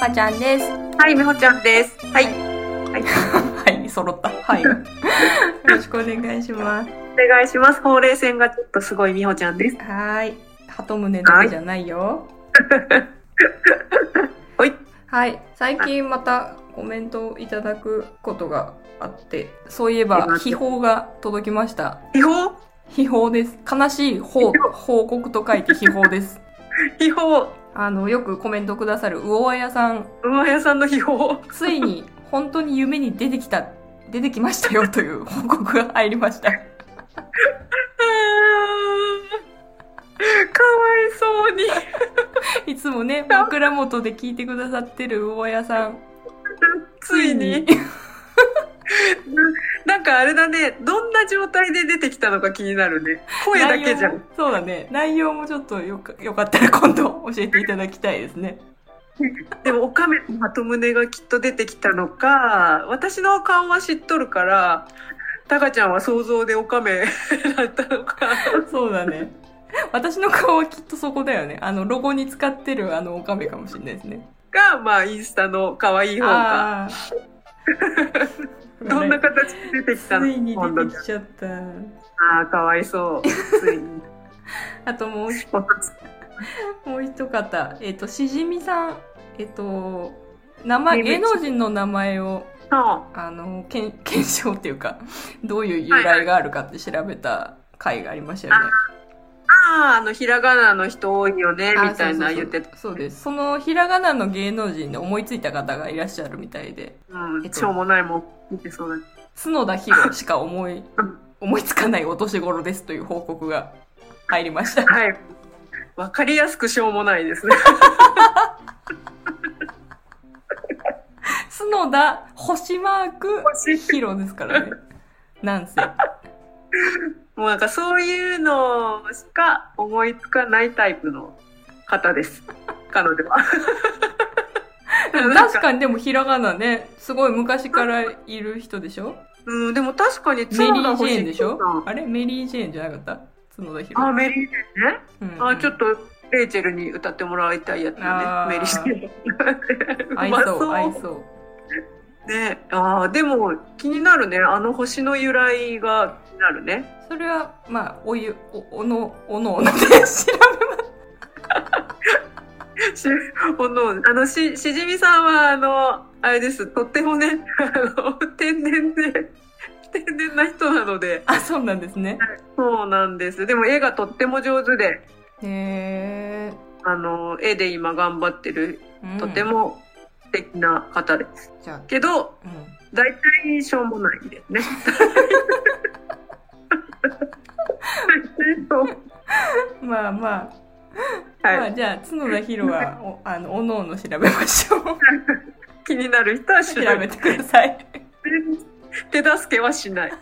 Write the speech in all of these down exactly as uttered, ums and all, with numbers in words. たかちゃんです。はい、みほちゃんです。はいはい、はい、揃った。はい。よろしくお願いします。お願いします。ほうれい線がちょっとすごいみほちゃんです。はい。鳩胸だけじゃないよ。はい。はい。最近またコメントをいただくことがあって、そういえば秘宝が届きました。秘宝？秘宝です。悲しい報報告と書いて秘宝です。秘宝。あのよくコメントくださる魚屋さん、魚屋さんの秘宝。ついに本当に夢に出てきた出てきましたよという報告が入りました。かわいそうに。いつもね枕元で聞いてくださってる魚屋さん。ついに。なんかあれだね、どんな状態で出てきたのか気になるね。声だけじゃん。そうだね。内容もちょっとよか、よかったら今度教えていただきたいですね。でもおかめの鳩胸がきっと出てきたのか、私の顔は知っとるから、タカちゃんは想像でおかめだったのか。そうだね。私の顔はきっとそこだよね。あのロゴに使ってるあのおかめかもしれないですね。が、まあインスタの可愛い方か。どんな形で出てきたの？ついに出てきちゃった。ああ、かわいそう。ついに。あともう一方。もう一方。えっ、ー、と、しじみさん。えっ、ー、と、名前、芸能人の名前を、あの、検証っていうか、どういう由来があるかって調べた回がありましたよね。はい、ああ、あの、ひらがなの人多いよね、みたいな言ってた。そうです。そのひらがなの芸能人で思いついた方がいらっしゃるみたいで。うん、えっと、しょうもないもん。見てそうだね。角田博しか思い、思いつかないお年頃ですという報告が入りました。はい。わかりやすくしょうもないですね。角田星マーク博ですからね。なんせ。もうなんかそういうのしか思いつかないタイプの方です。彼女は。でも確かにでもひらがなね、すごい昔からいる人でしょ？うん、でも確かに角田博。メリージェーンでしょ？あれメリージェーンじゃなかった？角田博。あ、メリージェーンね。うんうん、あ、ちょっとレイチェルに歌ってもらいたいやつね。メリージェーン。合いそう、合いそう。ね、ああでも気になるね。あの星の由来が気になるね。それはまあおゆおおのおのおので調べます。おのあの し, しじみさんはあのあれです、とってもねあの天然で天然な人なので。あ、そうなんですね。そうなんです。でも絵がとっても上手で、へあの絵で今頑張ってる、うん、とても素敵な方です。じゃけど、うん、大体しょうもないですね。まあまあ。はい、まあ、じゃあ角田博は お, あのおのおの調べましょう。気になる人は調べてください。手助けはしない。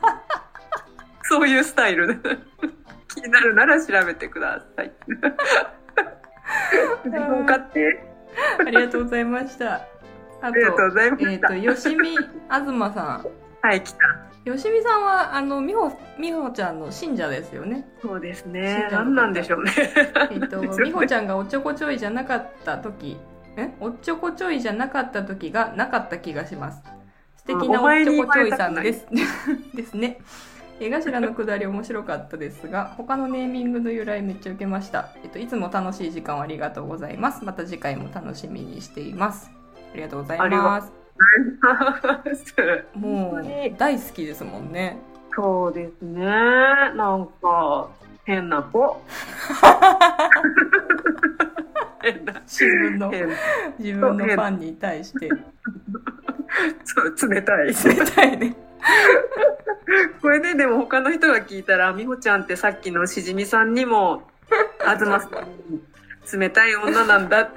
そういうスタイル。気になるなら調べてください。自分勝手。ありがとうございました。ありがとうございました。えっ、ー、と吉見あずまさん。はい、来た。吉見さんはあのみほみほちゃんの信者ですよね。そうですね。何なんでしょうね。えっとみほちゃんがおっちょこちょいじゃなかった時、えおっちょこちょいじゃなかった時がなかった気がします。素敵なおっちょこちょいさんですですね。絵頭のくだり面白かったですが、他のネーミングの由来めっちゃ受けました。えっといつも楽しい時間をありがとうございます。また次回も楽しみにしています。ありがとうございます。もう大好きですもんね。そうですね。なんか変な子。変な自分の自分のファンに対して。そう、冷たい。冷たいね。これね、でも他の人が聞いたら、みほちゃんってさっきのしじみさんにもあずまさんに。冷たい女なんだっ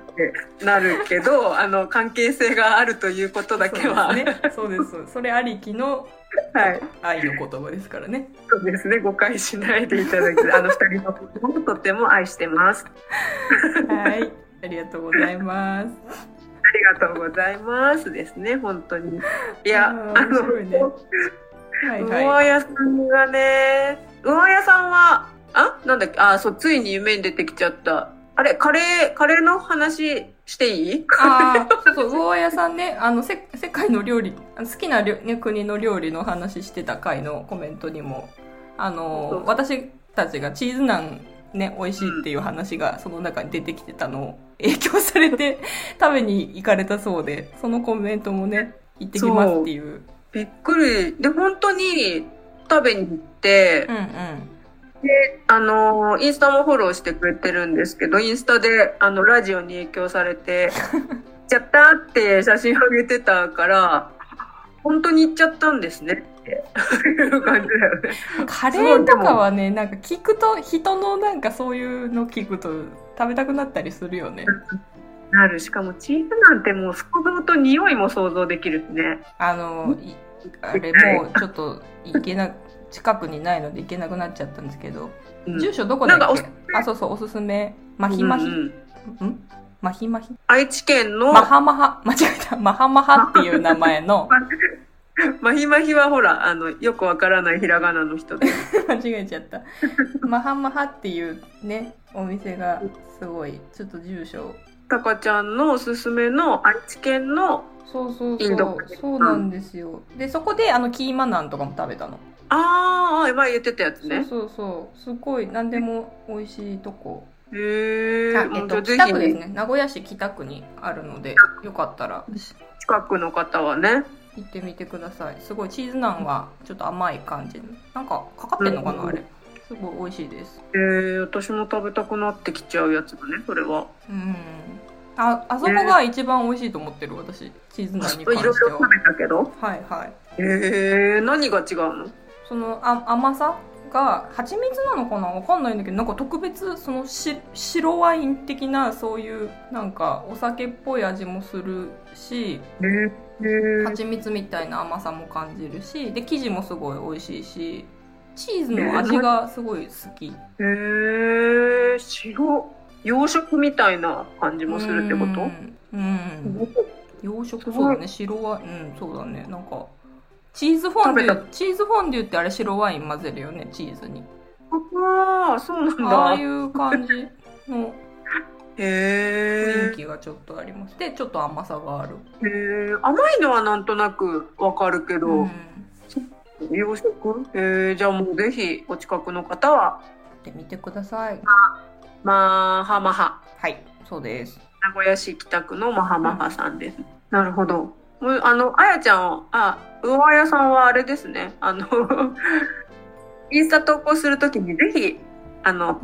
てなるけど、あの関係性があるということだけはそうですね。そうです。それありきの愛の言葉ですからね。そうですね。誤解しないでいただき、あの二人のこともとても愛してます。はい、ありがとうございます。ありがとうございますですね。本当にいや、あの魚屋さんがね、魚屋さんはあなんだっけ、あそうついに夢に出てきちゃった。あれカレー、カレーの話していい？ああ、そうそう、魚屋さんね、あの、せ、世界の料理、好きな、ね、国の料理の話してた回のコメントにも、あの、私たちがチーズナンね、美味しいっていう話がその中に出てきてたのを影響されて食べに行かれたそうで、そのコメントもね、行ってきますっていう。びっくり。で、本当に食べに行って、うんうん、で、あの、インスタもフォローしてくれてるんですけど、インスタで、あの、ラジオに影響されて、行っちゃったって写真上げてたから、本当に行っちゃったんですねっていう感じだよね。カレーとかはね、なんか聞くと、人のなんかそういうの聞くと食べたくなったりするよね。なる。しかもチーズなんてもう想像と匂いも想像できるしね。あの、あれもうちょっと行けな、近くにないので行けなくなっちゃったんですけど、うん、住所どこだっけ？なんかあ、そうそう、おすすめ。まひまひ。うん、うんマヒマヒ愛知県のマハマハ間違えたマハマハっていう名前のマヒマヒはほらあのよくわからないひらがなの人で間違えちゃったマハマハっていうねお店がすごいちょっと住所タカちゃんのおすすめの愛知県のそうそうそうインドそうなんですよ。でそこであのキーマナンとかも食べたの。ああ前言ってたやつね。そうそうそうすごい何でも美味しいとこ。へえっと、北区ですね。名古屋市北区にあるので、よかったら近くの方はね行ってみてください。すごいチーズナンはちょっと甘い感じ、なんかかかってんのかな、うん、あれすごい美味しいです。えー、私も食べたくなってきちゃうやつだね、それは。うん。あ、あそこが一番美味しいと思ってる私。チーズナンに関しては。いろいろ食べたけど。はいはい。えー、何が違うの？そのあ甘さ？が蜂蜜なのかなわかんないんだけど、なんか特別そのし白ワイン的なそういうなんかお酒っぽい味もするし、蜂蜜みたいな甘さも感じるし、で生地もすごい美味しいし、チーズの味がすごい好き。へえー、白洋食みたいな感じもするってこと？うん、うん、洋食そうだね。白ワイン、うん、そうだね。なんかチーズフォンデュ、チーズフォンデュってあれ白ワイン混ぜるよね、チーズに。ああ、そうなんだ。ああいう感じの雰囲気がちょっとあります。で、ちょっと甘さがある。へえ、甘いのはなんとなくわかるけど、うん、洋食？えー、じゃあもうぜひお近くの方は行ってみてください。マハマハ。はい、そうです。名古屋市北区のマハマハさんです。うん、なるほど。あの、あやちゃん、あ、魚屋さんはあれですね、あの、インスタ投稿するときにぜひ、あの、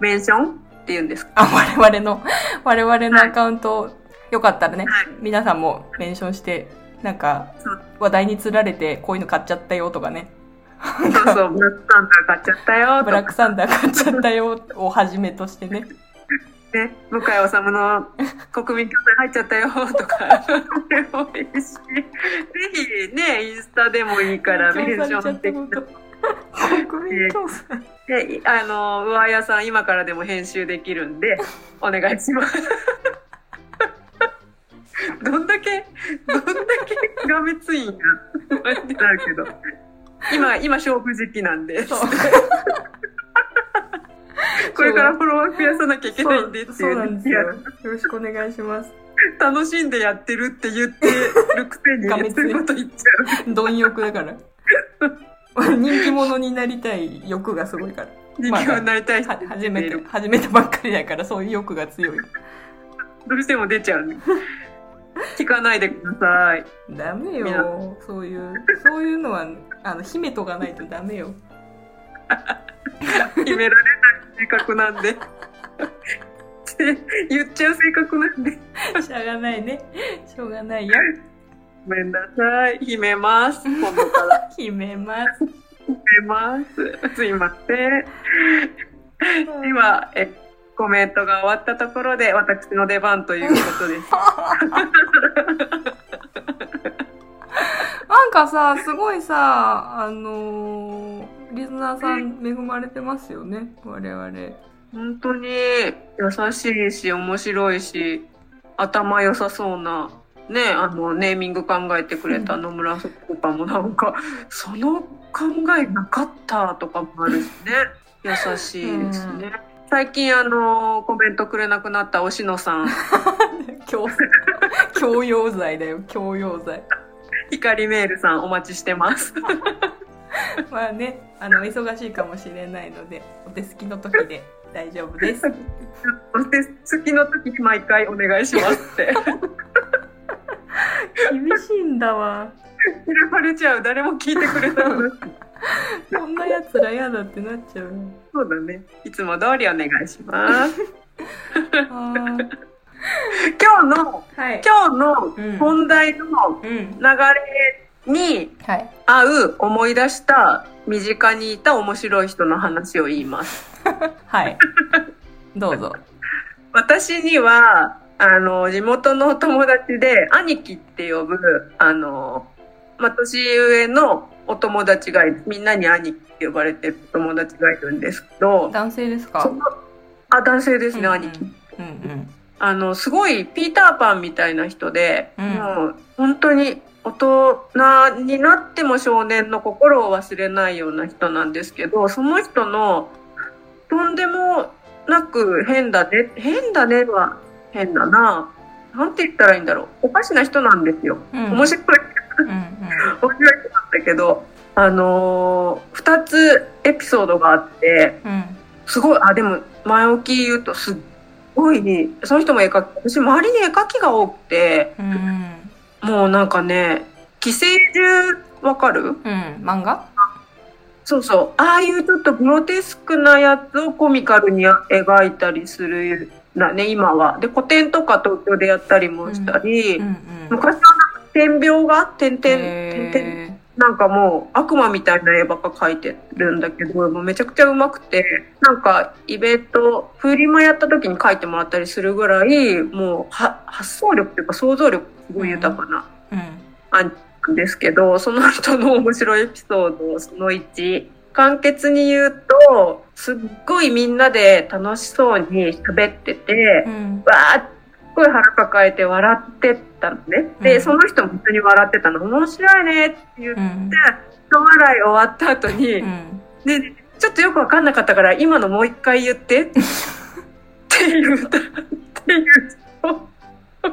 メンションって言うんですか？あ、我々の、我々のアカウント、はい、よかったらね、はい、皆さんもメンションして、なんか、話題に釣られて、こういうの買っちゃったよとかね。そうそう、ブラックサンダー買っちゃったよとか。ブラックサンダー買っちゃったよをはじめとしてね。ね、向井治の国民共産入っちゃったよとかでもいいし、ぜひねインスタでもいいからメンションできて国民共産で、あの上屋さん今からでも編集できるんでお願いしますどんだけどんだけがめついんやってなるけど、今今勝負時期なんでこれからフォロワー増やさなきゃいけないんでっていう。そうなんですよ。よろしくお願いします。楽しんでやってるって言ってるくせにやってること言っちゃう。貪欲だから。人気者になりたい欲がすごいから。人気者になりたい人、まあ、初めて始めたばっかりだからそういう欲が強い。どうしても出ちゃうね。聞かないでください。ダメよ。そういうそういうのはあの秘めとかないとダメよ。決められない性格なんで言っちゃう性格なんでしょうがないね。しょうがないよ。ごめんなさい。秘めます。今度から秘めます。秘めます。すいません。今えコメントが終わったところで私の出番ということですなんかさすごいさあのーリズナーさん恵まれてますよね、我々。本当に優しいし面白いし頭良さそうなね、あのネーミング考えてくれた野村さんとかもなんか、うん、その考えなかったとかもあるしね優しいですね、うん、最近あのコメントくれなくなったおしのさん強, 強要罪だよ、強要罪。光メールさんお待ちしてますまあね、あの忙しいかもしれないのでお手すきの時で大丈夫ですお手すきの時毎回お願いしますって厳しいんだわ、嫌われちゃう、誰も聞いてくれたのこんなやつら嫌だってなっちゃう。そうだね、いつも通りお願いしますあ今日の、はい、今日の本題の流れに合う、思い出した身近にいた面白い人の話を言いますはいどうぞ。私にはあの地元の友達で兄貴って呼ぶあの、まあ、年上のお友達が、みんなに兄貴って呼ばれてる友達がいるんですけど。男性ですか？あ、男性ですね、うんうん、兄貴、うんうん、あのすごいピーターパンみたいな人で、うん、もう本当に大人になっても少年の心を忘れないような人なんですけど、その人のとんでもなく変だね、変だねは変だな、なんて言ったらいいんだろう、おかしな人なんですよ、うん、面白いうんうん、面白い人だったけど、あのー、ふたつエピソードがあって、うん、すごい、あ、でも前置き言うとすっごい、その人も絵描き、私周りに絵描きが多くて、うん、もうなんかね、寄生獣わかる？うん、漫画？そうそう、ああいうちょっとグロテスクなやつをコミカルに描いたりするだね、今は。で、古典とか東京でやったりもしたり、うんうんうん、昔は点描が点々点々なんかもう悪魔みたいな絵ばっか描いてるんだけど、もうめちゃくちゃうまくて、なんかイベントフリマやった時に描いてもらったりするぐらい、もうは発想力というか想像力すごい豊かな兄なんですけど、その人の面白いエピソードをそのいち、簡潔に言うと、すっごいみんなで楽しそうに喋ってて、うん、わーってすごい腹抱えて笑ってたのね。で、うん、その人も本当に笑ってたの。面白いねって言って、うん、人笑い終わった後に、うん、で、ちょっとよく分かんなかったから今のもう一回言ってって言うたっていう人、なんで笑っ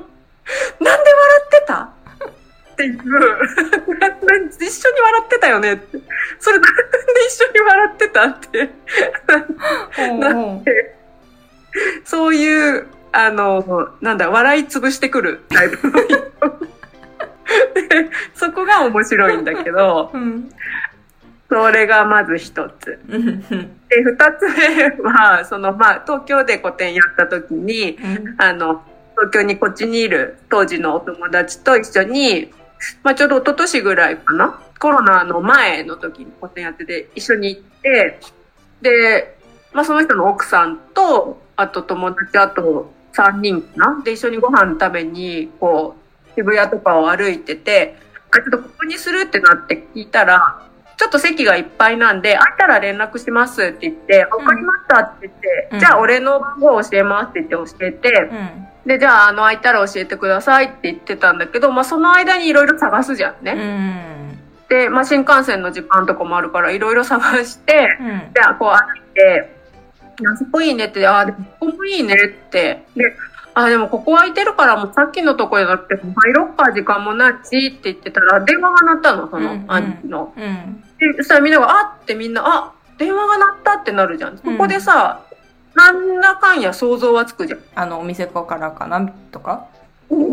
てたっていう、一緒に笑ってたよねって、それなんで一緒に笑ってたってなって、そういう。あの、なんだ、笑い潰してくるタイプの人で、そこが面白いんだけど、うん、それがまず一つ。で、二つ目は、その、まあ、東京で個展やった時に、うん、あの、東京にこっちにいる当時のお友達と一緒に、まあ、ちょうど一昨年ぐらいかな、コロナの前の時に個展やってて、一緒に行って、で、まあ、その人の奥さんと、あと友達、あと、さんにんかなで一緒にご飯食べにこう渋谷とかを歩いてて、あ、ちょっとここにするってなって聞いたら、ちょっと席がいっぱいなんで、空いたら連絡しますって言って、わかりましたって言って、うん、じゃあ俺の番号教えますって言って教えて、うん、で、じゃああの空いたら教えてくださいって言ってたんだけど、まあその間にいろいろ探すじゃんね。うん、で、まあ新幹線の時間とかもあるからいろいろ探して、うん、じゃあこう歩いて、あそこいいねって、あ、でもここもいいねって。で、あ、でもここ空いてるからもうさっきのとこじゃなくて、入ろっか時間もないしって言ってたら、電話が鳴ったの、その兄貴の、うんうん。で、そしたらみんなが、あってみんな、あ、電話が鳴ったってなるじゃん。そこでさ、うん、なんだかんや想像はつくじゃん。あの、お店からかなとか思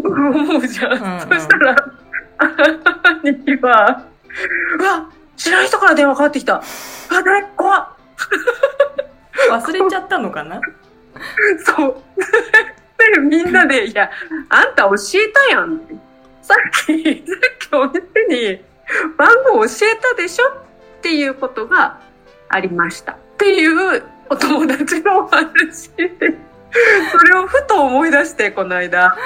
うじゃん。うんうん、そしたら、兄貴は、うわ、知らん人から電話かかってきた。あ、誰怖っ忘れちゃったのかなそうでみんなで、いや、あんた教えたやんって、さっきさっきお店に番号教えたでしょっていうことがありましたっていうお友達のお話で、それをふと思い出して、この間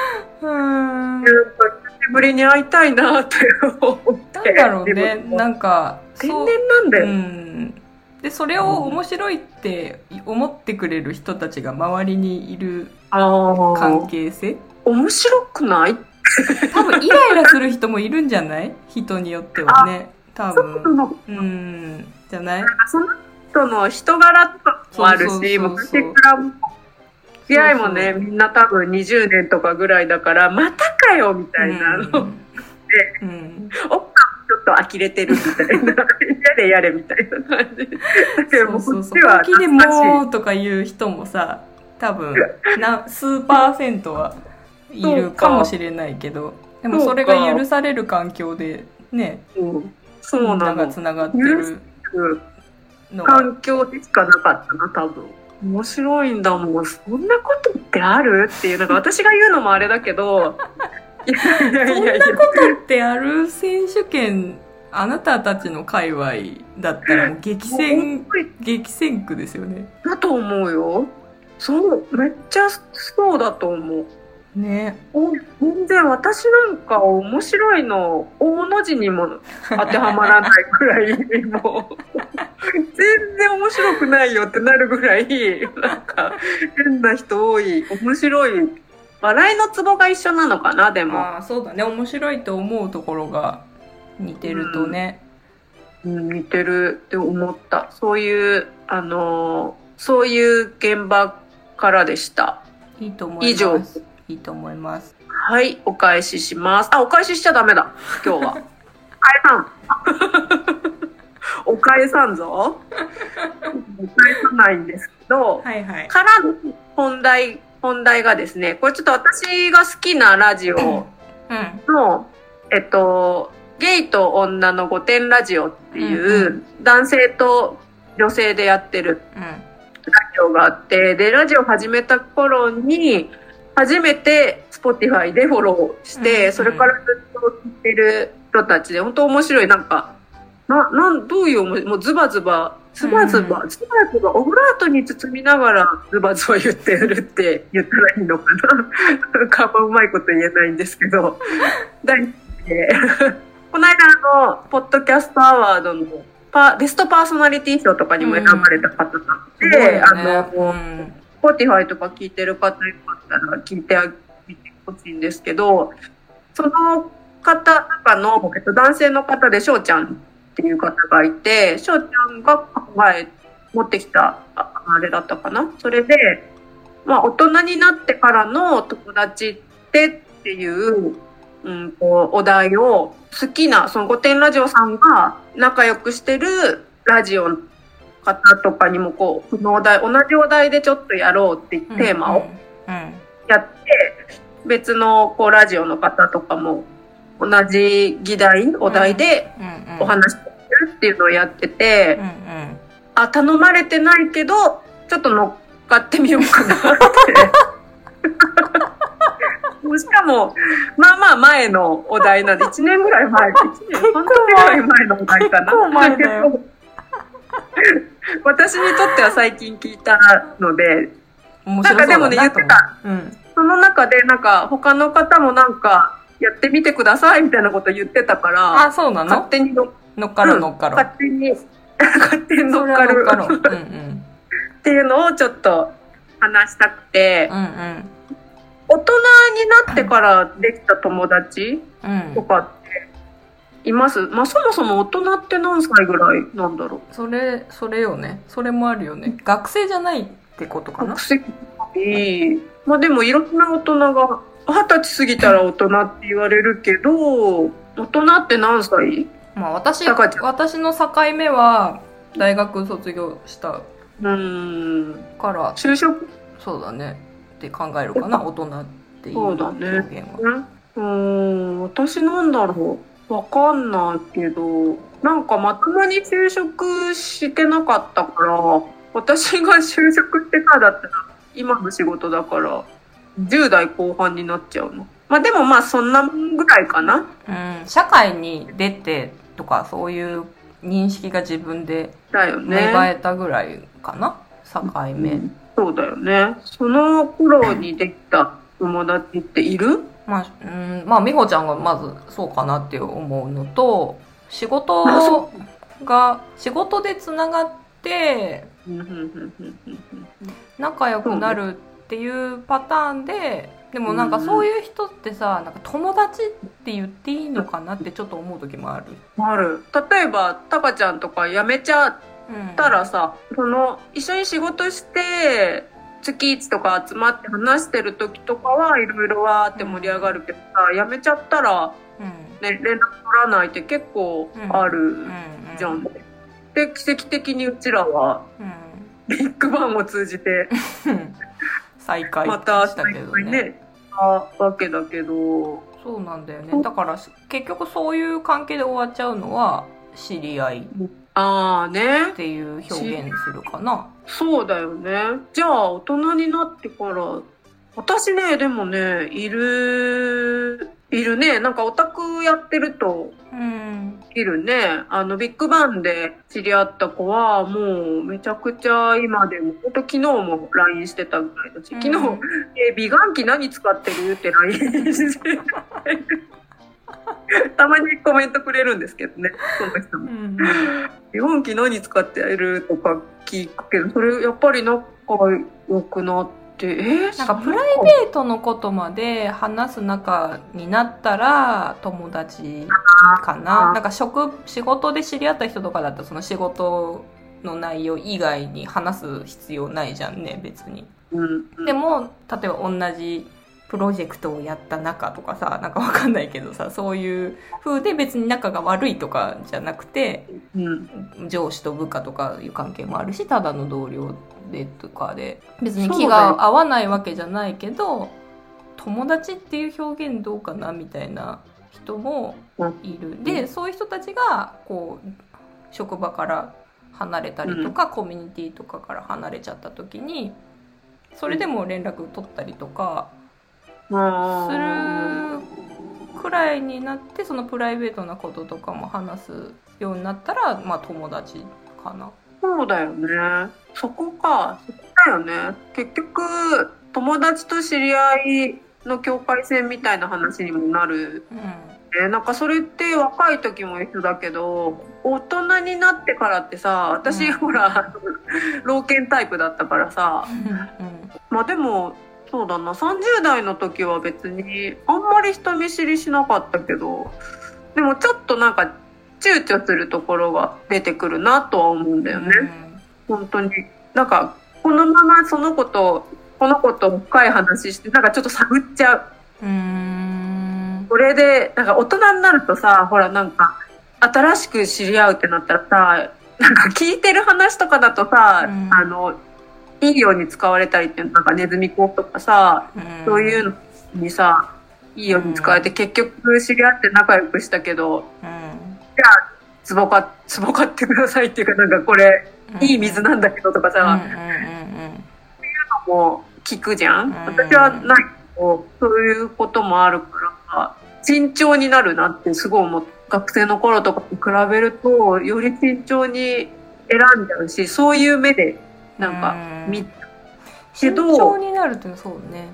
うーん、久しぶりに会いたいなって思って、なんだろうね、なんか天然なんだよ。うんで、それを面白いって思ってくれる人たちが周りにいる関係性、面白くない多分イライラする人もいるんじゃない、人によってはね、多分うーんじゃない、その人の人柄とかもあるし、昔からも付き合いもね、そうそうみんな多分にじゅうねんとかぐらいだから、またかよみたいなの、うんうんうん、で、おっかちょっと呆れてるみたいな、やれやれみたいな感じ。でもこっちは懐かしい。そうそうそう、本気でもうとか言う人もさ、多分な数パーセントはいるかもしれないけど、でもそれが許される環境でね、うん、そうなの、みんながつながってるの環境でしかなかったな、多分。面白いんだもん、そんなことってあるっていう、なんか私が言うのもあれだけどいやいやいやいや、そんなことってある選手権、あなたたちの界隈だったらもう激戦激戦区ですよね。だと思うよ。そう、めっちゃそうだと思うね。全然私なんか面白いの大の字にも当てはまらないくらいもう全然面白くないよってなるぐらいなんか変な人多い。面白い、笑いのツボが一緒なのかな。でもあ、そうだね、面白いと思うところが似てるとね、うん、似てるって思った。そういうあのそういう現場からでした。いいと思います。以上、いいと思います。はい、お返しします。あ、お返ししちゃダメだ今日はお返さんぞお返さないんですけど、はいはい、からの本題本題がですね、これちょっと私が好きなラジオの、うん、えっと、ゲイと女のごてんラジオっていう、うんうん、男性と女性でやってるラジオがあって、で、ラジオ始めた頃に、初めて Spotify でフォローして、うんうん、それからずっと聞いてる人たちで、本当面白い、なんか、な、なん、どういう思い、もうズバズバ、ズバズバ、ズバズバ、オブラートに包みながらズバズバ言ってるって言ったらいいのかななんかあんまうまいこと言えないんですけど。だいこの間の、ポッドキャストアワードのパベストパーソナリティ賞とかにも選ばれた方なので、うんね、あの、うん、Spotify とか聞いてる方よかったら聞いてあげてほしいんですけど、その方中の、えっと、男性の方で翔ちゃんっていう方がいて、翔ちゃんが考え持ってきた あ, あれだったかな。それで、まあ、大人になってからの友達ってっていう、うん、こうお題を好きなそのごてんラジオさんが仲良くしてるラジオの方とかにもこうこのお題同じお題でちょっとやろうっていうテーマをやって、うんうん、別のこうラジオの方とかも同じ議題お題でお話してるっていうのをやってて、うんうんうん、あ、頼まれてないけどちょっと乗っかってみようかなってしかもまあまあ前のお題なんでいちねんぐらい前いちねんはんぐらい前のお題かな私にとっては最近聞いたので面白そうだなと。なんかでもね言ってた、うん、その中でなんか他の方もなんかやってみてくださいみたいなこと言ってたから。あ、そうなの。勝手にの乗っかる乗っかる、うん、勝手に勝手に乗っかるっていうのをちょっと話したくて、うんうん、大人になってからできた友達とかっています、うんうん、まあ、そもそも大人って何歳ぐらいなんだろう。それそれよね。それもあるよね。学生じゃないってことかな。学生、えー、まあでもいろんな大人が二十歳過ぎたら大人って言われるけど、大人って何歳？まあ私、私の境目は大学卒業したから、就職？そうだね。って考えるかな、大人っていう表現は。そうだね。うーん、私なんだろう。わかんないけど、なんかまともに就職してなかったから、私が就職してからだったら、今の仕事だから、じゅうだいこうはんになっちゃうの。まあでもまあそんなぐらいかな。うん、社会に出てとかそういう認識が自分で芽生えたぐらいかな、ね、境目、うん。そうだよね。その頃にできた友達っている？まあ、うん、まあ美穂ちゃんがまずそうかなって思うのと、仕事が仕事でつながって仲良くなる。っていうパターンで、でもなんかそういう人ってさ、うん、なんか友達って言っていいのかなってちょっと思う時もある。ある。例えばタカちゃんとか辞めちゃったらさ、うん、その一緒に仕事して月一とか集まって話してる時とかはいろいろわーって盛り上がるけどさ、うん、やめちゃったら、ね、連絡取らないって結構あるじゃん。うんうんうん、で奇跡的にうちらは、うん、ビッグバンを通じて再会したけどね。また再会ね、したわけだけど。そうなんだよね。だから結局そういう関係で終わっちゃうのは知り合い。ああね。っていう表現するかな。そうだよね。じゃあ大人になってから、私ね、でもね、いる、いるね。なんかオタクやってると、うん、いるね。あの、ビッグバンで知り合った子は、もうめちゃくちゃ今でも、ほんと昨日も ライン してたぐらいだし、昨日、うん、え、美顔器何使ってるって ライン してた。たまにコメントくれるんですけどね、その人も。うんうん、本気何使ってるとか聞くけど、それやっぱり仲良くなって、えー、なんかプライベートのことまで話す仲になったら友達かな。なんか職仕事で知り合った人とかだったらその仕事の内容以外に話す必要ないじゃんね、別に。うんうん、でも例えば同じプロジェクトをやった仲とかさ、なんかわかんないけどさ、そういう風で別に仲が悪いとかじゃなくて、うん、上司と部下とかいう関係もあるし、ただの同僚でとかで別に気が合わないわけじゃないけど、友達っていう表現どうかなみたいな人もいる。で、そういう人たちがこう職場から離れたりとか、うん、コミュニティとかから離れちゃった時にそれでも連絡取ったりとかするくらいになって、そのプライベートなこととかも話すようになったら、まあ友達かな。そうだよね。そこか。そこだよね。結局友達と知り合いの境界線みたいな話にもなる、うん、なんかそれって若い時も一緒だけど、大人になってからってさ、私、うん、ほら老犬タイプだったからさ、うんうん、まあでもそうだな、さんじゅう代の時は別にあんまり人見知りしなかったけど、でもちょっとなんか躊躇するところが出てくるなとは思うんだよね、うん、本当になんかこのままその子とこの子と深い話して、なんかちょっと探っちゃう。うーん、これでなんか大人になるとさ、ほらなんか新しく知り合うってなったらさ、なんか聞いてる話とかだとさ、うん、あのいいように使われたりっていう、なんかネズミ子とかさ、うん、そういうのにさ、いいように使われて、うん、結局知り合って仲良くしたけど、うん、じゃあつぼかつぼ買ってくださいっていうか、なんかこれ、うん、いい水なんだけどとかさ、うんうんうんうん、っていうのも聞くじゃん。私はないけど、そういうこともあるから慎重になるなってすごい思って、学生の頃とかと比べるとより慎重に選んじゃうし、そういう目でなんか見慎重になるってそうね、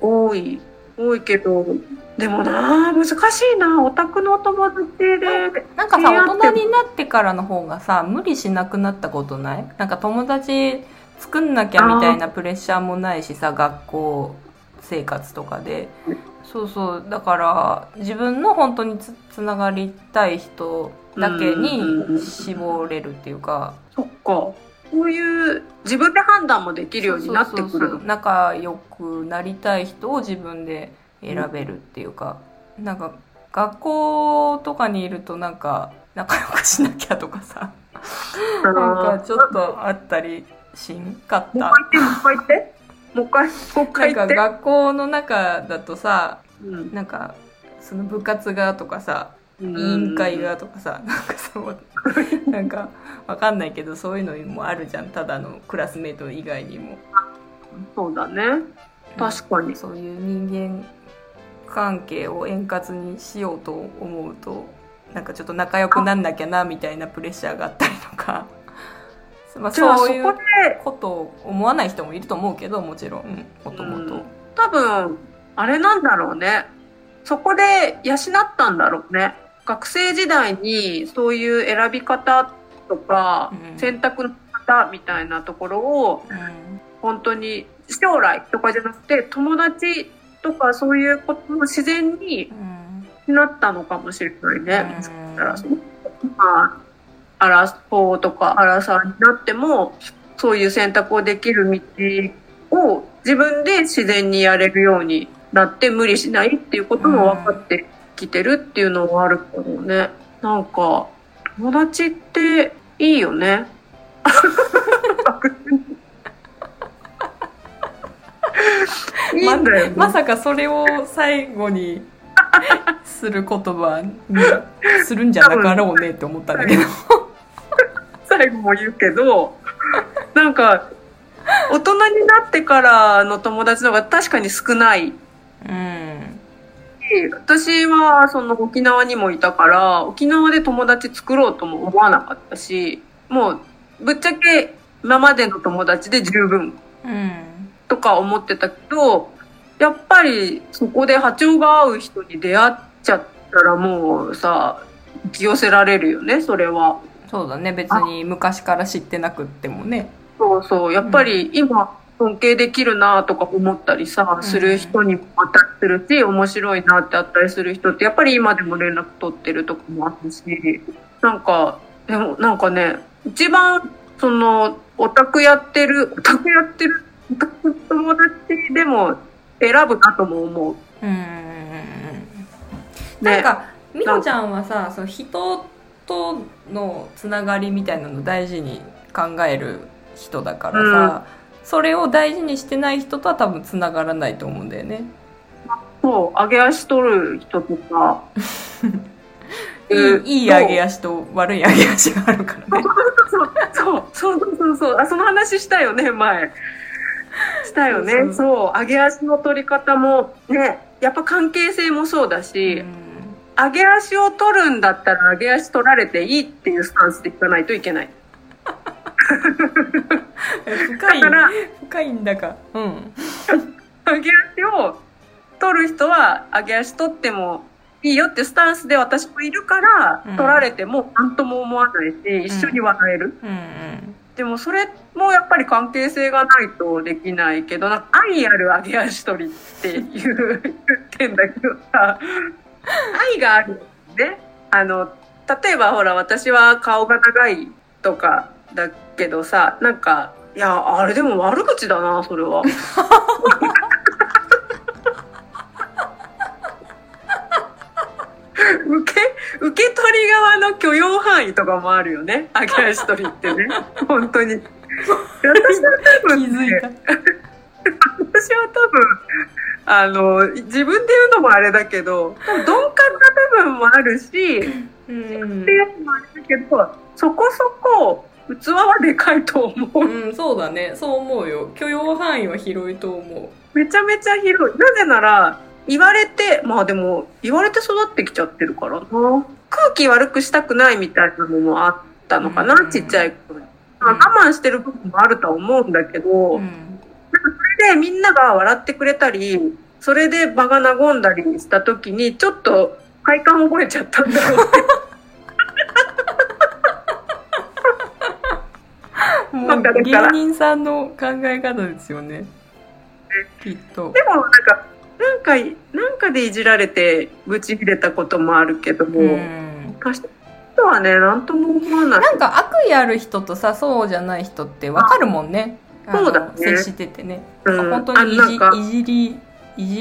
うん、多い多いけど、でもな難しいな、オタクのお友達で。なんかさ、大人になってからの方がさ無理しなくなったことない？なんか友達作んなきゃみたいなプレッシャーもないしさ、学校生活とかで。そうそう、だから自分の本当に つ, つながりたい人だけに絞れるっていうか。そっか、こういう自分で判断もできるようになってくる。そうそうそう、仲良くなりたい人を自分で選べるっていうか、うん、なんか学校とかにいるとなんか仲良くしなきゃとかさ、なんかちょっとあったりしんかった。もう一回言ってもう一回言ってもう一回言って。なんか学校の中だとさ、うん、なんかその部活がとかさ、委員会がとかさ、なんかそうなんかわかんないけど、そういうのもあるじゃん、ただのクラスメート以外にも。そうだね、確かに、うん、そういう人間関係を円滑にしようと思うと、なんかちょっと仲良くなんなきゃなみたいなプレッシャーがあったりとかまあ、そういうことを思わない人もいると思うけど、もちろんもともと多分あれなんだろうね、そこで養ったんだろうね。学生時代にそういう選び方とか選択の方みたいなところを、本当に将来とかじゃなくて友達とかそういうことも自然になったのかもしれないね。まあアラフォーとかアラサーになってもそういう選択をできる道を自分で自然にやれるようになって、無理しないっていうことも分かってきてるっていうのはあるかもね。なんか友達っていいよね。いいんだよね。ま、まさかそれを最後にする言葉にするんじゃなかろうねって思ったんだけど最後も言うけど、なんか大人になってからの友達の方が確かに少ない、うん、私はその沖縄にもいたから沖縄で友達作ろうとも思わなかったし、もうぶっちゃけ今までの友達で十分、うんとか思ってたけど、やっぱりそこで波長が合う人に出会っちゃったらもうさ、引き寄せられるよね、それは。そうだね、別に昔から知ってなくってもね。そうそう、やっぱり今尊敬できるなとか思ったりさ、うん、する人にも当たってるし、面白いなってあったりする人ってやっぱり今でも連絡取ってるとかもあるし、なんかでもなんかね、一番そのオタクやってるオタクやってる友達でも選ぶかとも思う。うーん、なんかみほちゃんはさ、その人とのつながりみたいなのを大事に考える人だからさ、うん、それを大事にしてない人とは多分つながらないと思うんだよね。そう、上げ足取る人とかいい上げ足と悪い上げ足があるからね。そうそうそうそうそう、あ、その話したよね、前したよね。そうそうそう、上げ足の取り方もね、やっぱ関係性もそうだし、うん、上げ足を取るんだったら上げ足取られていいっていうスタンスでいかないといけない。深い深いんだか、うん、上げ足を取る人は上げ足取ってもいいよってスタンスで私もいるから、うん、取られても何とも思わないし、うん、一緒に笑える、うんうん。でもそれもやっぱり関係性がないとできないけど、なんか愛ある上げ足取りっていう言ってんだけどさ、愛があるんね。あの、例えばほら、私は顔が長いとかだけどさ、なんか、いや、あれでも悪口だな、それは。受け、受け取り側の許容範囲とかもあるよね、上げ足取りってね。本当に。私は多分、ね、気づいた。私は多分、あの、自分で言うのもあれだけど、鈍感な部分もあるし、うん、自分で言うのもあれだけど、そこそこ器はでかいと思う。うん、そうだね。そう思うよ。許容範囲は広いと思う。めちゃめちゃ広い。なぜなら、言われて、まあでも言われて育ってきちゃってるからな。空気悪くしたくないみたいなのもあったのかな、うん、ちっちゃい頃に、まあ、我慢してる部分もあるとは思うんだけど、うん、なんかそれでみんなが笑ってくれたり、それで場が和んだりした時にちょっと快感覚えちゃったんだろうってもう芸人さんの考え方ですよね、きっと。でもなんかなんか、なんかでいじられてぶち切れたこともあるけども、うん、貸した人はね、なんとも思わない。なんか悪意ある人とさ、そうじゃない人ってわかるもんね。そうだね。接しててね。うん、本当にい じ, いじり、いじ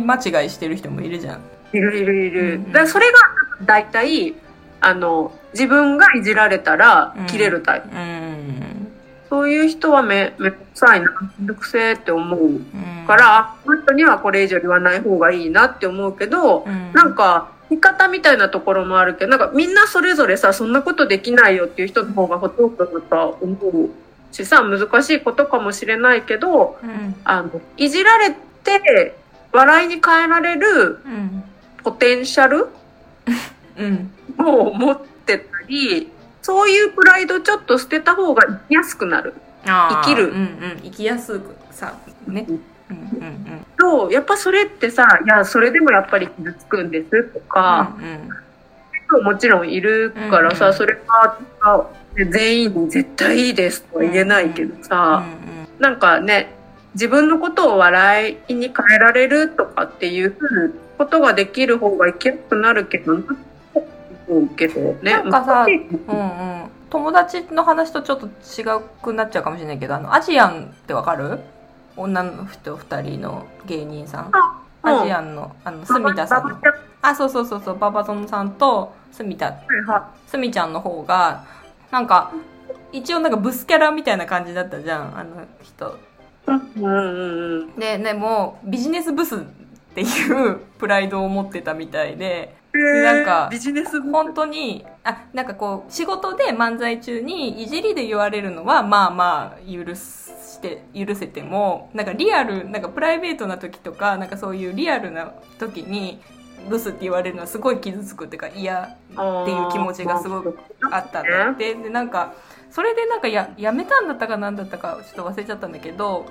り間違いしてる人もいるじゃん。いるいるいる。うんうん、だからそれが大体、あの、自分がいじられたら切れるタイプ。うんうん、そういう人はめ、めっさいな、めんどくせえって思う。うんから、本当にはこれ以上言わない方がいいなって思うけど、うん、なんか、見方みたいなところもあるけど、なんかみんなそれぞれさ、そんなことできないよっていう人の方がほとんどだと思うしさ、難しいことかもしれないけど、うん、あの、いじられて笑いに変えられるポテンシャル、うん、を持ってたり、そういうプライドちょっと捨てた方が生きやすくなる。生きる。うんうん、生きやすくさ、ね。うんうんうん、やっぱそれってさ、いやそれでもやっぱり傷つくんですとか、うんうん、もちろんいるからさ、うんうん、それが全員に絶対いいですとは言えないけどさ、うんうんうんうん、なんかね、自分のことを笑いに変えられるとかっていうことができる方がいけなくなるけどなと思うけどね。なんかさ、うんうん、友達の話とちょっと違くなっちゃうかもしれないけど、あのアジアンってわかる？女の人ふたりの芸人さん、アジアンのあの住田さんの、あ、そうそうそうそう、ババゾンさんと住田、住ちゃんの方がなんか一応なんかブスキャラみたいな感じだったじゃん、あの人。で、でもビジネスブスっていうプライドを持ってたみたいで、なんかビジネス本当に、あ、なんかこう仕事で漫才中にいじりで言われるのはまあまあ許して許せても、なんかリアル、なんかプライベートな時とか、なんかそういうリアルな時にブスって言われるのはすごい傷つくっていうか嫌っていう気持ちがすごくあったんだって。で、なんかそれでなんか や, やめたんだったかなんだったかちょっと忘れちゃったんだけど。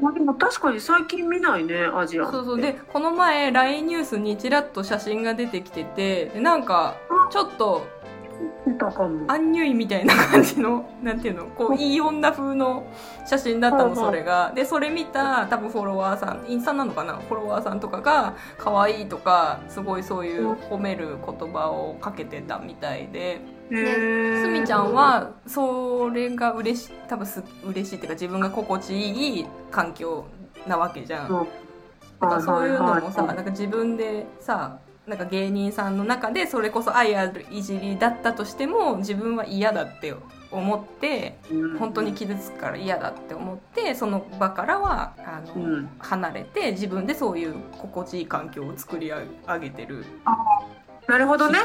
まあ、でも確かに最近見ないね、アジアンって。そうそう。で、この前 ライン ニュースにちらっと写真が出てきてて、でなんかちょっとアンニュイみたいな感じの、なんていうの、こういい女風の写真だったの、それが。でそれ見た多分フォロワーさん、インスタなのかな、フォロワーさんとかが可愛いとかすごいそういう褒める言葉をかけてたみたいで、スミちゃんはそれが嬉しい、多分嬉しいっていうか自分が心地いい環境なわけじゃん。だからそういうのもさ、なんか自分でさ、なんか芸人さんの中でそれこそ愛あるいじりだったとしても自分は嫌だって思って、本当に傷つくから嫌だって思って、その場からはあの離れて自分でそういう心地いい環境を作り上げてる。なるほどね。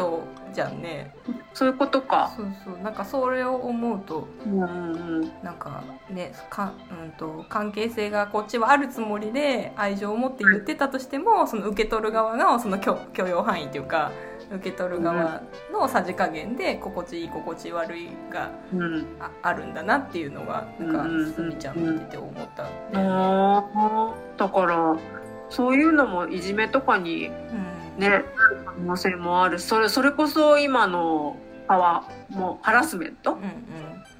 じゃんね。そういうことか。そうそう、なんかそれを思うと、うんうん、なんかね、か、うんと、関係性がこっちはあるつもりで愛情を持って言ってたとしても、その受け取る側のその 許, 許容範囲というか、受け取る側のさじ加減で心地いい心地悪いが あ,、うん、あるんだなっていうのがなんかすみちゃん見てて思ったんだよね。あー、だからそういうのもいじめとかに。うんね、可能性もある。それ、それこそ今のパワーもハラスメント、うんうん、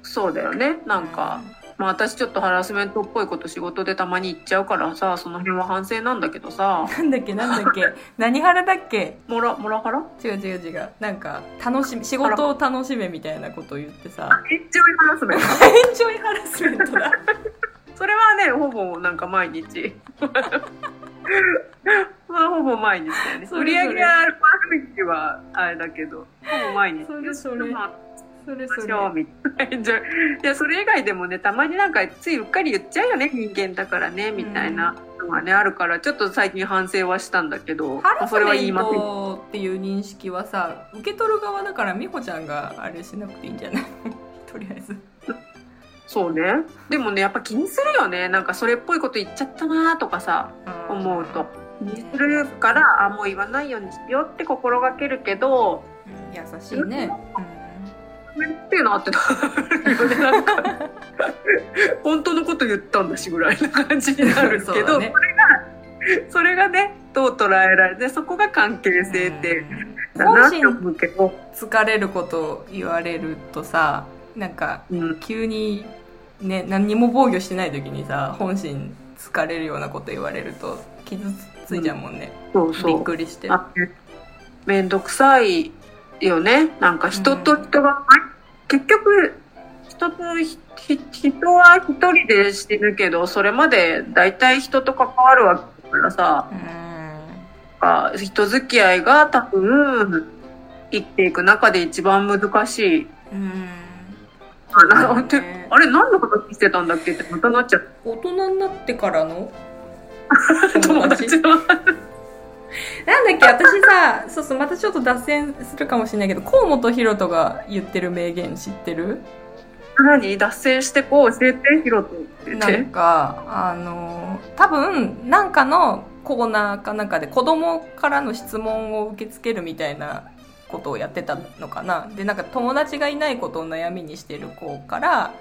そうだよね。なんか、まあ、私ちょっとハラスメントっぽいこと仕事でたまに言っちゃうからさ、その辺は反省なんだけどさ。なんだっけなんだっけ何ハラだっけ、モラモラハラ、違う違う違う、なんか楽しみ、仕事を楽しめみたいなことを言ってさ、エンジョイハラスメントエンジョイハラスメントだそれはね、ほぼなんか毎日まあほぼ毎日だよね。売り上げがある時はあれだけど、ほぼ毎日。それそれ。それそれ。いや、それ以外でもね、たまになんかついうっかり言っちゃうよね、人間だからねみたいなのがね、うん、あるからちょっと最近反省はしたんだけど、まあ、それは言いません。ハラスメントっていう認識はさ、受け取る側だから美穂ちゃんがあれしなくていいんじゃないとりあえず。そうね。でもね、やっぱ気にするよね。なんかそれっぽいこと言っちゃったなとかさ、うん、思うと気にするから、うん、あ、もう言わないようにしようって心がけるけど、うん、優しいね。うん、っていうのあってたよね。なんか本当のこと言ったんだしぐらいな感じになるけど、そ, ね、それがそれがね、どう捉えられて、そこが関係性ってだなって思うけど、疲れること言われるとさ、なんか急に。うんね、何も防御してない時にさ、本心疲れるようなこと言われると傷ついちゃうもんね、うん、そうそう、びっくりして、めんどくさいよね。なんか人と人が、うん、結局人とひひ人は一人でしてるけど、それまでだいたい人と関わるわけだからさ、うん、人付き合いが多分生きていく中で一番難しい、うん、なんて、ね、あれ何のことしてたんだっけってまたなっちゃう。大人になってからの友達なんだっけ。私さ、そうそう、またちょっと脱線するかもしれないけど、河本ひろとが言ってる名言知ってる？何？脱線してこう教えてひろとって。なんかあの多分なんかのコーナーかなんかで子供からの質問を受け付けるみたいな。ことをやってたのかな。で、なんか友達がいないことを悩みにしてる子から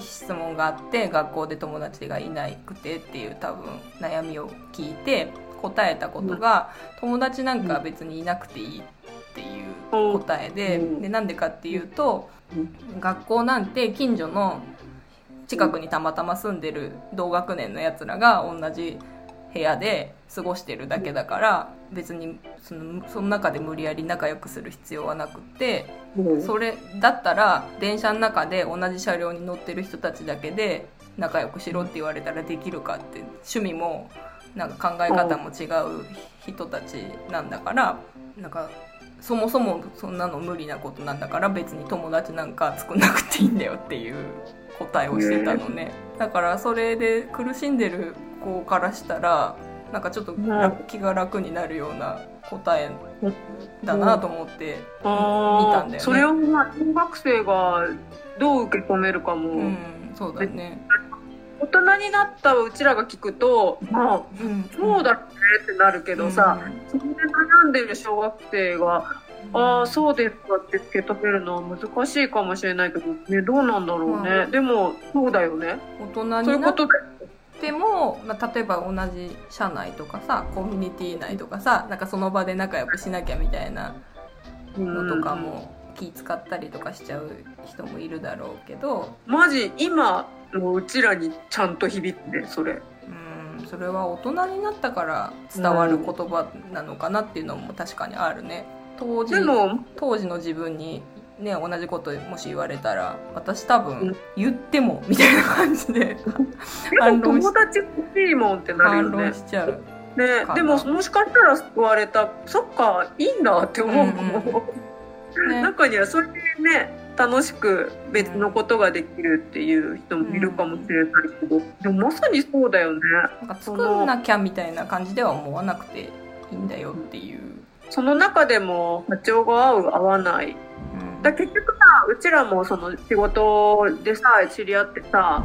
質問があって、学校で友達がいなくてっていう多分悩みを聞いて答えたことが、友達なんか別にいなくていいっていう答えで、で、なんでかっていうと、学校なんて近所の近くにたまたま住んでる同学年のやつらが同じ部屋で過ごしてるだけだから、別にその、その中で無理やり仲良くする必要はなくて、それだったら電車の中で同じ車両に乗ってる人たちだけで仲良くしろって言われたらできるかって、趣味もなんか考え方も違う人たちなんだから、なんかそもそもそんなの無理なことなんだから別に友達なんか作んなくていいんだよっていう答えをしてたのね。だからそれで苦しんでる子からしたらなんかちょっと気が楽になるような答えだなと思って見たんだよね。それを小学生がどう受け止めるかも、うん、そうだね。大人になったうちらが聞くと、まあ、うん、そうだねってなるけどさ、うん、それで悩んでる小学生が、うん、ああそうですかって受け止めるのは難しいかもしれないけど、ね、どうなんだろうね、まあ、でもそうだよね。大人になってそういうことでも、まあ、例えば同じ社内とかさ、コミュニティ内とかさ、なんかその場で仲良くしなきゃみたいなのとかも気使ったりとかしちゃう人もいるだろうけど、マジ今うちらにちゃんと響いて、それ、うん、それは大人になったから伝わる言葉なのかなっていうのも確かにあるね。当時、でも当時の自分に、ね、同じこともし言われたら、私多分言ってもみたいな感じで反論し、友達欲しいもんってなるよね。反論しちゃう、ね、でももしかしたら救われた、そっかいいんだって思うかも、うんうんね、中にはそれでね楽しく別のことができるっていう人もいるかもしれないけど、うん、でもまさにそうだよね。なんか作んなきゃみたいな感じでは思わなくていいんだよっていう、その中でも波長が合う合わない、うん、だ結局さ、うちらもその仕事でさ知り合ってさ、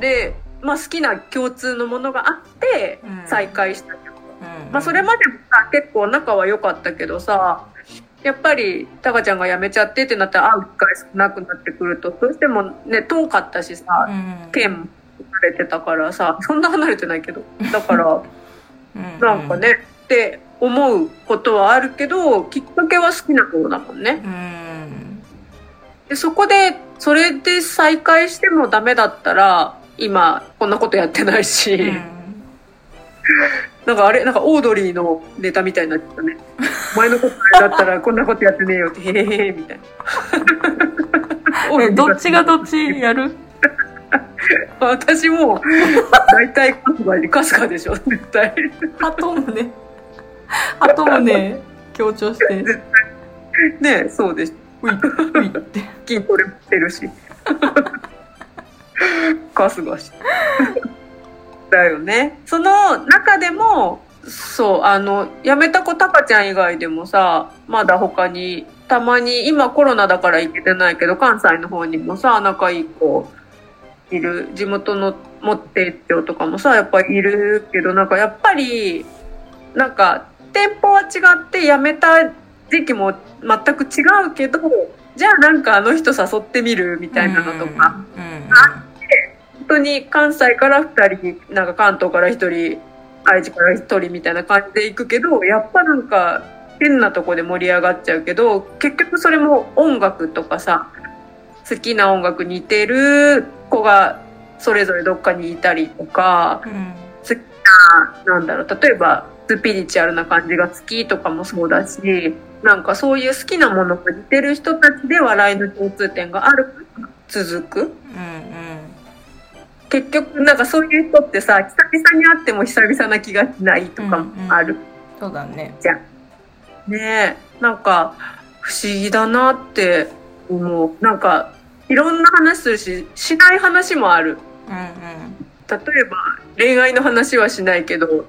で、まあ、好きな共通のものがあって再会したけど、うんうん、まあ、それまでもさ結構仲は良かったけどさ、やっぱりタカちゃんが辞めちゃってってなったら会う機会少なくなってくると、どうしてもね遠かったしさ、うん、県も離れてたからさ、そんな離れてないけど、だからうんなんかねって思うことはあるけど、きっかけは好きな子だもんね、うん、でそこでそれで再会してもダメだったら今こんなことやってないし、うん、なんかあれ、なんかオードリーのネタみたいになっちゃったね。前のことだったらこんなことやってねえよってへへへみたいな。どっちがどっちやる？私も大体カスカでカスカでしょ絶対。ハトもね、ハトもね強調してね、そうです。ういういって筋トレもしてるし、カスカし。だよね。その中でもそう、あの辞めた子タカちゃん以外でもさ、まだ他にたまに、今コロナだから行けてないけど関西の方にもさ仲いい子いる、地元の持ってってよとかもさやっぱりいるけど、なんかやっぱりなんか店舗は違って辞めた時期も全く違うけど、じゃあなんかあの人誘ってみるみたいなのとか、うんうんうん、本当に関西からふたり、なんか関東からひとり、愛知からひとりみたいな感じで行くけど、やっぱなんか変なとこで盛り上がっちゃうけど、結局それも音楽とかさ、好きな音楽似てる子がそれぞれどっかにいたりとか、うん、好きな、なんだろう、例えばスピリチュアルな感じが好きとかもそうだし、なんかそういう好きなものが似てる人たちで笑いの共通点があるから続く、うんうん、結局なんかそういう人ってさ、久々に会っても久々な気がしないとかもある、うんうん、そうだね、じゃあねえ、なんか不思議だなって思う。なんかいろんな話するし、しない話もある、うんうん、例えば恋愛の話はしないけど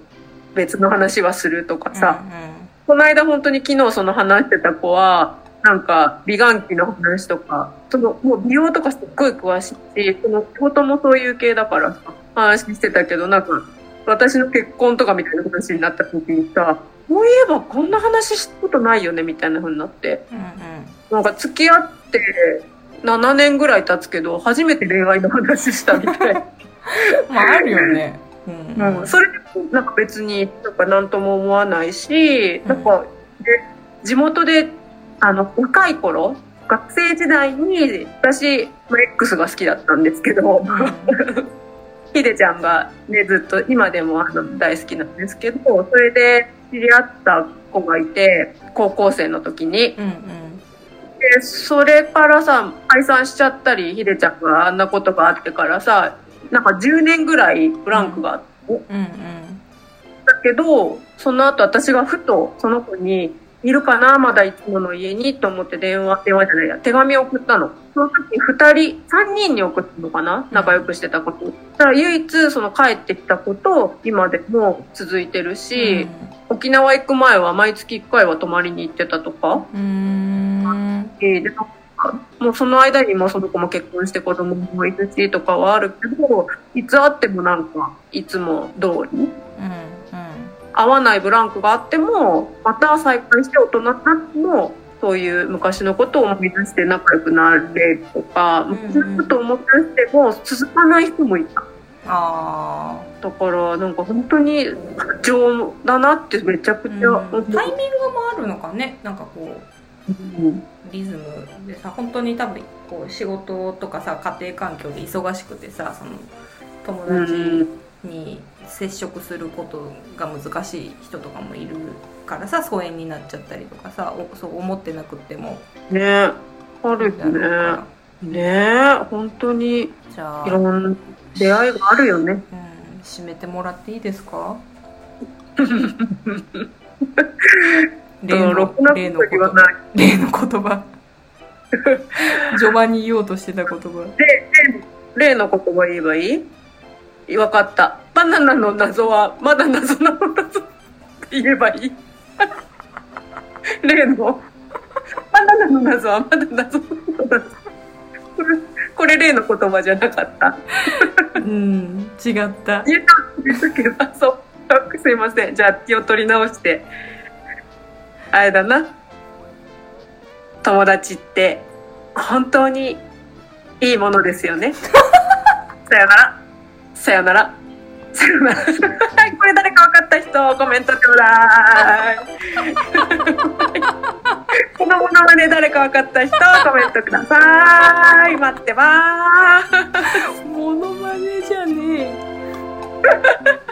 別の話はするとかさ、うんうん、この間本当に昨日その話してた子はなんか美顔器の話とか、そのもう美容とかすっごい詳しいし、その仕事もそういう系だから話してたけど、なんか私の結婚とかみたいな話になった時にさ、そういえばこんな話したことないよねみたいな風になって、うんうん、なんか付き合ってななねんぐらい経つけど初めて恋愛の話したみたいなまああるよね、うんうん、それでなんか別になんか何とも思わないし、なんかで地元であの若い頃、学生時代に私、まあ、X が好きだったんですけど、ヒデちゃんが、ね、ずっと今でもあの大好きなんですけど、それで知り合った子がいて高校生の時に、うんうん、でそれからさ解散しちゃったり、ヒデちゃんがあんなことがあってからさ、なんかじゅうねんぐらいブランクがあって、うんうんうん、だけどその後私がふとその子にいるかなまだいつもの家にと思って電話電話じゃないや手紙を送ったの。その時ふたりさんにんに送ったのかな、仲良くしてたこと、うん、だから唯一その帰ってきたこと今でも続いてるし、うん、沖縄行く前は毎月いっかいは泊まりに行ってたとか、うーん、でもうその間にもその子も結婚して子供もいるしとかはあるけど、いつ会ってもなんかいつも通り、うんうん、会わないブランクがあってもまた再会して大人になってもそういう昔のことを思い出して仲良くなれとか、うんうん、そういうことを思い出しても続かない人もいた。あ、だからなんか本当に不調だなってめちゃくちゃ、うん、タイミングもあるのかね、なんかこう、うん、リズムでさ、本当に多分こう仕事とかさ家庭環境で忙しくてさ、その友達に接触することが難しい人とかもいるからさ、疎遠になっちゃったりとかさ、そう思ってなくてもね、あるよね、ね、本当にじゃあいろんな出会いがあるよね、うん、締めてもらっていいですか？例の、例の言葉、例の言葉、序盤に言おうとしてた言葉、例の言葉言えばいい？わかった。バナナの謎はまだ謎なのだぞって言えばいい。例のバナナの謎はまだ謎なのだぞ。これ例の言葉じゃなかった。うん、違った。言えたんですけど、そう。すいません。じゃあ気を取り直して。あれだな、友達って本当にいいものですよね。さよなら、さよなら、さよなら。これ誰か分かった人コメントくだーい。このものまね誰か分かった人コメントくださーい。待ってまーす。ものまねじゃねえ。